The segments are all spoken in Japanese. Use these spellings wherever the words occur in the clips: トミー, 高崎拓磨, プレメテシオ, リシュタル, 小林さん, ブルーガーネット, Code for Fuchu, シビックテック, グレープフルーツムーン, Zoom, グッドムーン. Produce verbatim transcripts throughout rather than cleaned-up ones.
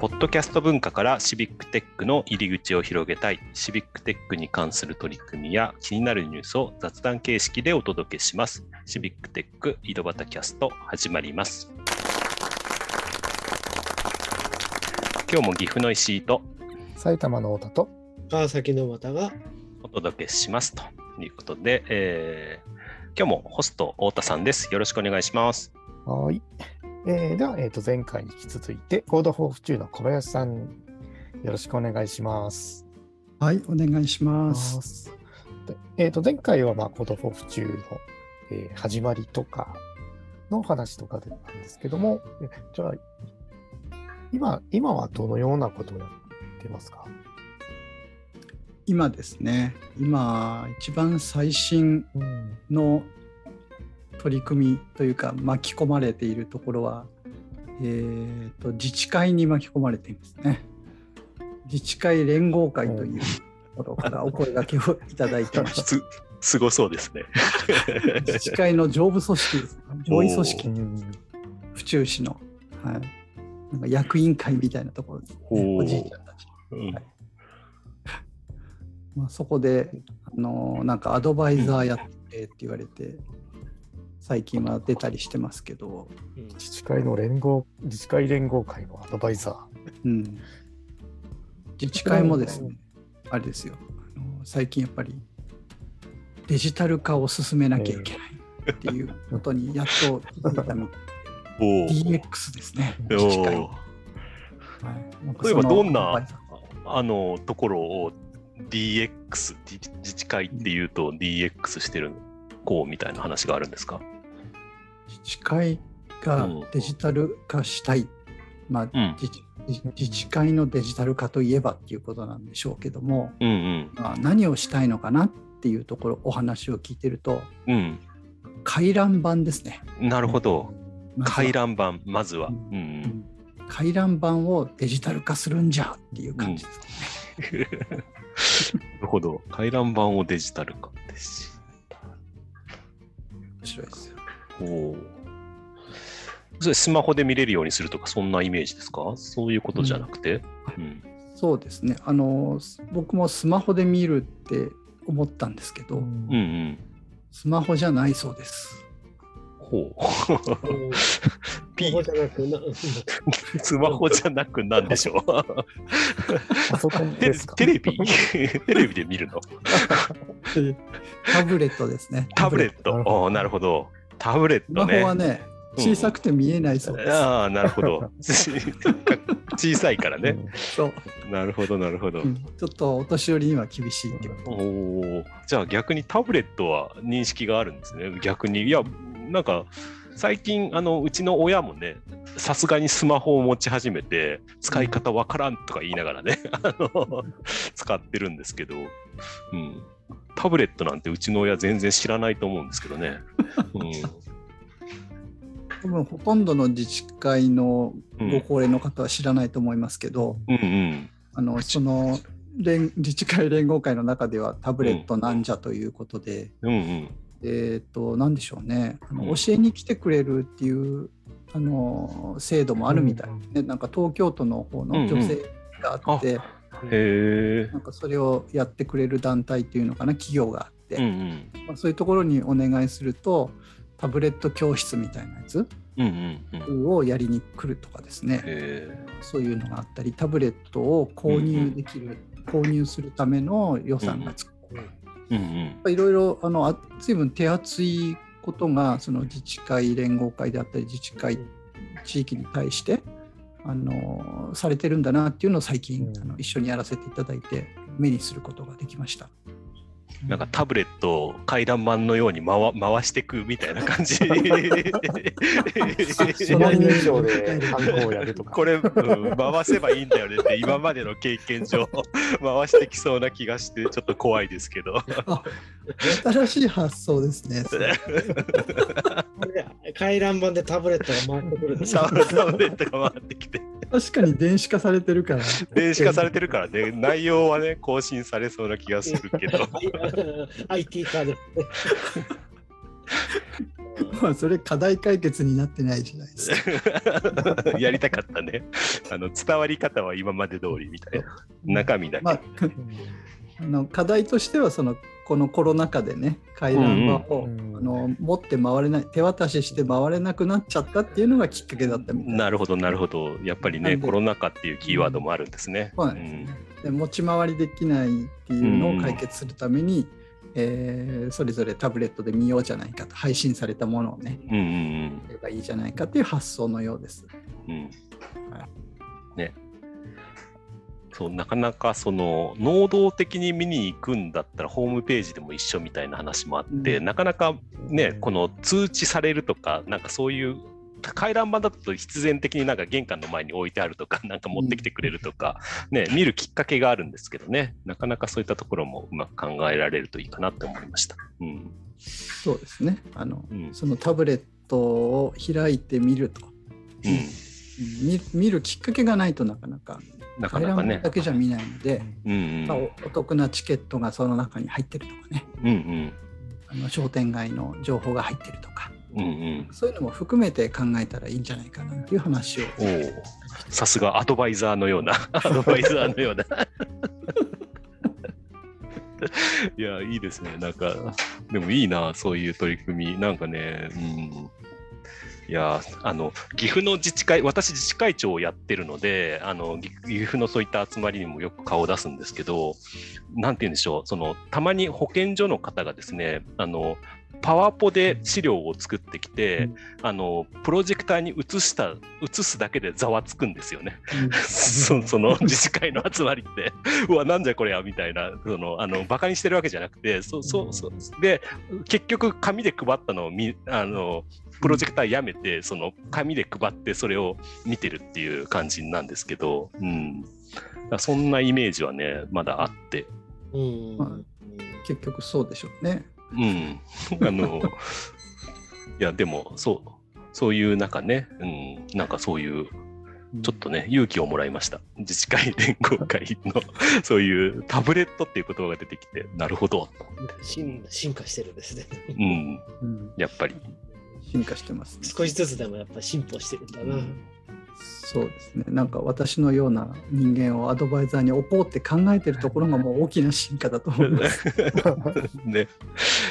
ポッドキャスト文化からシビックテックの入り口を広げたい、シビックテックに関する取り組みや気になるニュースを雑談形式でお届けします。シビックテック井戸端キャスト始まります。今日も岐阜の石井と埼玉の太田と川崎の又がお届けしますということで、えー、今日もホスト太田さんです。よろしくお願いします。はい、えー、では、えー、と前回に引き続いてコードフォーフチューの小林さん、よろしくお願いします。はい、お願いします。で、えー、と前回は、まあ、コードフォーフチューの、えー、始まりとかの話とかでなんですけども、じゃあ 今, 今はどのようなことをやってますか？今ですね、今一番最新の、うん取り組みというか巻き込まれているところは、えー、と自治会に巻き込まれていますね。自治会連合会というところからお声掛けをいただいてました。す, すごそうですね。自治会の上部組織です、ね、上位組織、府中市の、はい、なんか役員会みたいなところです、ね、お, おじいちゃんたち、はい、まあ、そこで、あのー、なんかアドバイザーやってって言われて最近は出たりしてますけど、自治会の連合、自治会連合会のアドバイザー、うん、自治会もですね、あれですよ、あの最近やっぱりデジタル化を進めなきゃいけないっていうことにやっと気づいたの、えー、ディーエックス ですね、自治会、はい、例えばどんなあのところを ディーエックス 自治会っていうと ディーエックス してるのこうみたいな話があるんですか？自治会がデジタル化したい、うん、まあ、うん、自, 自治会のデジタル化といえばっていうことなんでしょうけども、うんうん、まあ、何をしたいのかなっていうところお話を聞いてると、うん、回覧板ですね。なるほど、ま、回覧板、まずは、うんうんうん、回覧板をデジタル化するんじゃっていう感じですね、うん、なるほど、回覧板をデジタル化ですし、面白いですよ。お、それスマホで見れるようにするとかそんなイメージですか？そういうことじゃなくて、うんうん、そうですね、あの僕もスマホで見るって思ったんですけど、うんうん、スマホじゃないそうです。ほうスマホじゃなくなスマホじゃなくなんでしょうテレビテレビで見るのタブレットですね。タブレット、なるほど、お、なるほど、タブレットね。スマホはね、小さくて見えないそうです、うん、ああ、なるほど小さいからね、うん、そう、なるほどなるほど、うん、ちょっとお年寄りには厳しいってこと、うん、お、じゃあ逆にタブレットは認識があるんですね。逆に、いや、なんか最近あのうちの親もね、さすがにスマホを持ち始めて使い方わからんとか言いながらねあの使ってるんですけど、うん、タブレットなんてうちの親全然知らないと思うんですけどね、うん、多分ほとんどの自治会のご高齢の方は知らないと思いますけど、うんうんうん、あのその連自治会連合会の中ではタブレットなんじゃということで、うんうんうん、えー、と何でしょうね、あの教えに来てくれるっていうあの制度もあるみたいですね、うん、なんか東京都の方の女性があって、うんうん、あ、へー、なんかそれをやってくれる団体っていうのかな、企業があって、うんうん、まあ、そういうところにお願いするとタブレット教室みたいなやつをやりに来るとかですね、うんうんうん、そういうのがあったり、タブレットを購入できる、うんうん、購入するための予算がつく、うんうんいろいろあの随分手厚いことがその自治会連合会であったり自治会地域に対してあのされてるんだなっていうのを最近、うん、あの一緒にやらせていただいて目にすることができました。なんかタブレットを回覧板のように 回, 回していくみたいな感じその入場で反抗をやるとかこれ、うん、回せばいいんだよねって今までの経験上回してきそうな気がしてちょっと怖いですけど新しい発想ですね回覧板でタブレットが回ってくるタブレットが回ってきて確かに電子化されてるから電子化されてるからね内容はね更新されそうな気がするけどアイティー 化でそれ課題解決になってないじゃないですか。やりたかったね。あの伝わり方は今まで通りみたいな、中身だけ、まあ、あの課題としてはそのこのコロナ禍でね、回覧板を、うんうん、あの持って回れない、手渡しして回れなくなっちゃったっていうのがきっかけだったみたいな。なるほどなるほど。やっぱりね、コロナ禍っていうキーワードもあるんですね。そうなんですね、うん、で持ち回りできないっていうのを解決するために、うん、えー、それぞれタブレットで見ようじゃないかと、配信されたものをね、うんうんうん、ればいいじゃないかっていう発想のようです、うん、はい、ね。そうなかなかその能動的に見に行くんだったらホームページでも一緒みたいな話もあって、うん、なかなかねこの通知されるとかなんかそういう回覧板だと必然的になんか玄関の前に置いてあるとかなんか持ってきてくれるとか、うん、ね見るきっかけがあるんですけどね、なかなかそういったところもうまく考えられるといいかなって思いました、うん、そうですね、あの、うん、そのタブレットを開いてみると、うん、見, 見るきっかけがないとなかなかなかなかね、回覧板だけじゃ見ないので、うんうん、まあ、お得なチケットがその中に入ってるとかね、うんうん、あの商店街の情報が入ってるとか、うんうん、そういうのも含めて考えたらいいんじゃないかなっていう話を。おお、さすがアドバイザーのようなアドバイザーのような。いやいいですね、なんかでもいいなそういう取り組みなんかね、うん。いやあの岐阜の自治会、私自治会長をやってるのであの岐阜のそういった集まりにもよく顔を出すんですけど、なんて言うんでしょう、そのたまに保健所の方がですね、あのパワポで資料を作ってきて、うん、あのプロジェクターに映した映すだけでざわつくんですよね、うん、そ, その自治会の集まりってうわなんじゃこれやみたいな、そのあのバカにしてるわけじゃなくて、そそそで結局紙で配ったのを見あのプロジェクターやめてその紙で配ってそれを見てるっていう感じなんですけど、うん、そんなイメージはねまだあって、うんまあ、結局そうでしょうね、うん、あのいやでもそうそういう中ね、うん、なんかそういうちょっとね勇気をもらいました。自治会連合会のそういうタブレットっていう言葉が出てきて、なるほどと思って 進, 進化してるんですね、うん、やっぱり進化してますね。少しずつでもやっぱ進歩してるんだな、うん、そうですね、なんか私のような人間をアドバイザーに置こうって考えてるところがもう大きな進化だと思います、ね、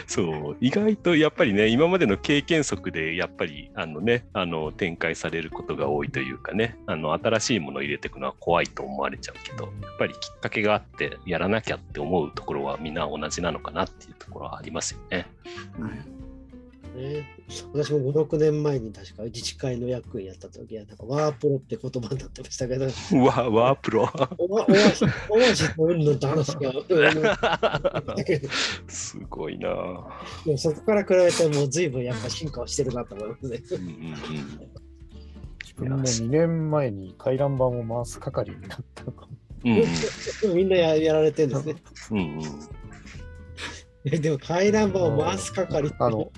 そう意外とやっぱりね今までの経験則でやっぱりあの、ね、あの展開されることが多いというかね、あの新しいものを入れていくのは怖いと思われちゃうけど、やっぱりきっかけがあってやらなきゃって思うところはみんな同じなのかなっていうところはありますよね、うん、ね、私も ご,ろく 年前に確か自治会の役員やった時はなんかワープロって言葉になってましたけど、ワ, ワープロおわしとうんのダンスがすごいな。でもそこから比べてもう随分やっぱ進化をしてるなと思いますね。うんうん自分もにねんまえに回覧板を回す係になったのか、うん、みんな や, やられてるんですね、うんうん、でも回覧板を回す係ってあの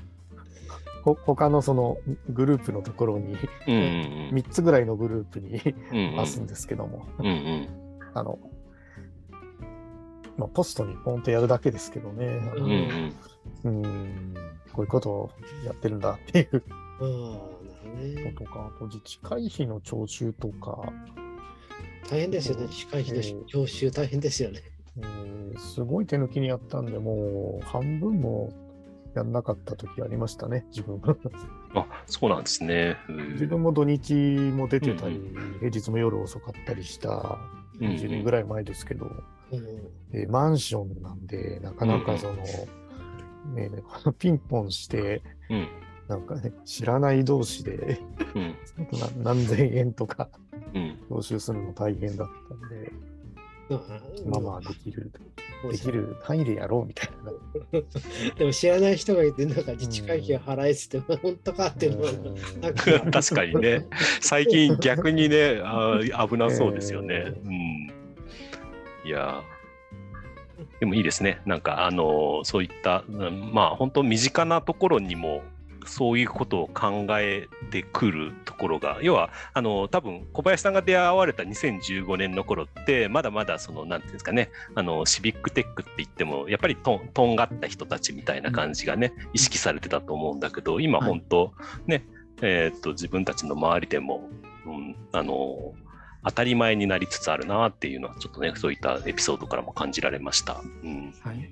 ほ他のそのグループのところに、うんうん、みっつぐらいのグループに回すんですけども、うんうん、あの、まあ、ポストにポンとやるだけですけどね、うんうん、うんこういうことをやってるんだっていうことか、あと自治会費の徴収とか大変ですよね、自治会費の徴収大変ですよね、えー、すごい手抜きにやったんでもう半分もやんなかった時ありましたね、自分もあ、そうなんですね。自分も土日も出てたり、うんうん、平日も夜遅かったりしたにじゅうねんぐらい前ですけど、うんうん、でマンションなんでなかなかその、うんうんね、ピンポンして、うん、なんかね知らない同士で、うん、何千円とか徴収するの大変だったんで、うん、まあまあできる。できる範囲でやろうみたいな。でも知らない人がいてなんか自治会費を払えって、うん、本当かっていうのはか確かにね最近逆にねあ危なそうですよね、えーうん、いやでもいいですね、なんかあのそういった、うん、まあ本当身近なところにもそういうことを考えてくるところが、要はあの多分小林さんが出会われたにせんじゅうごねんの頃ってまだまだそのなんていうんですかね、あのシビックテックって言ってもやっぱりとん、とんがった人たちみたいな感じがね、うん、意識されてたと思うんだけど、今本当ね、はい、えー、っと自分たちの周りでも、うん、あの当たり前になりつつあるなっていうのはちょっとね、そういったエピソードからも感じられました。うん、はい、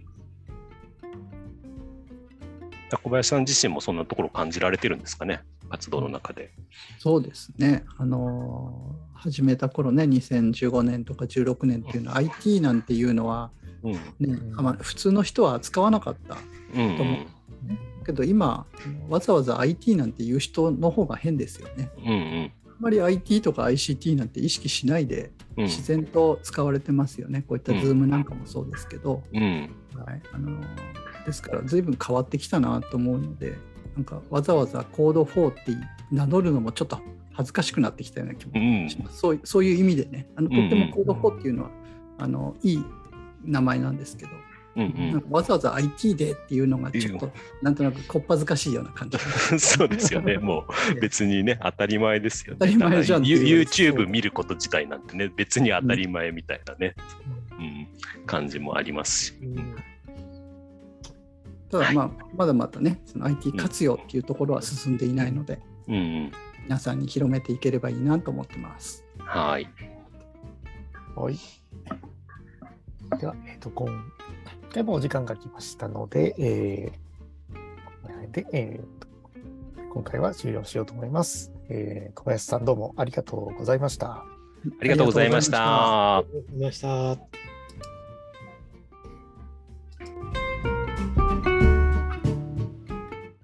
小林さん自身もそんなところ感じられてるんですかね、活動の中で。そうですね、あの始めた頃ね、にせんじゅうごねんとかじゅうろくねんっていうのは、うん、アイティー なんていうのは、うんね、まあ、普通の人は扱わなかったと思う、うんうん、けど今わざわざ アイティー なんていう人の方が変ですよね、うんうん、あんまり アイティー とか アイシーティー なんて意識しないで自然と使われてますよね、うん、こういった Zoom なんかもそうですけど、うんうん、はい、あのですから随分変わってきたなと思うので、なんかわざわざコードフォーって名乗るのもちょっと恥ずかしくなってきたような気もします、うん、そう、そういう意味でね、あのとってもコードフォーっていうのは、うん、あのいい名前なんですけど、うんうん、なんかわざわざ アイティー でっていうのがちょっとなんとなくこっぱずかしいような感じそうですよね、もう別にね、当たり前ですよね、当たり前じゃん、 YouTube 見ること自体なんてね、別に当たり前みたいなね、うんうん、感じもありますし、うん、ただまあ、はい、まだまだね、その アイティー 活用っていうところは進んでいないので、うんうん、皆さんに広めていければいいなと思ってます。はい。はい。では、えっと、今回もお時間が来ましたので、えー、で、えー、今回は終了しようと思います、えー。小林さんどうもありがとうございました。ありがとうございました。ありがとうございました。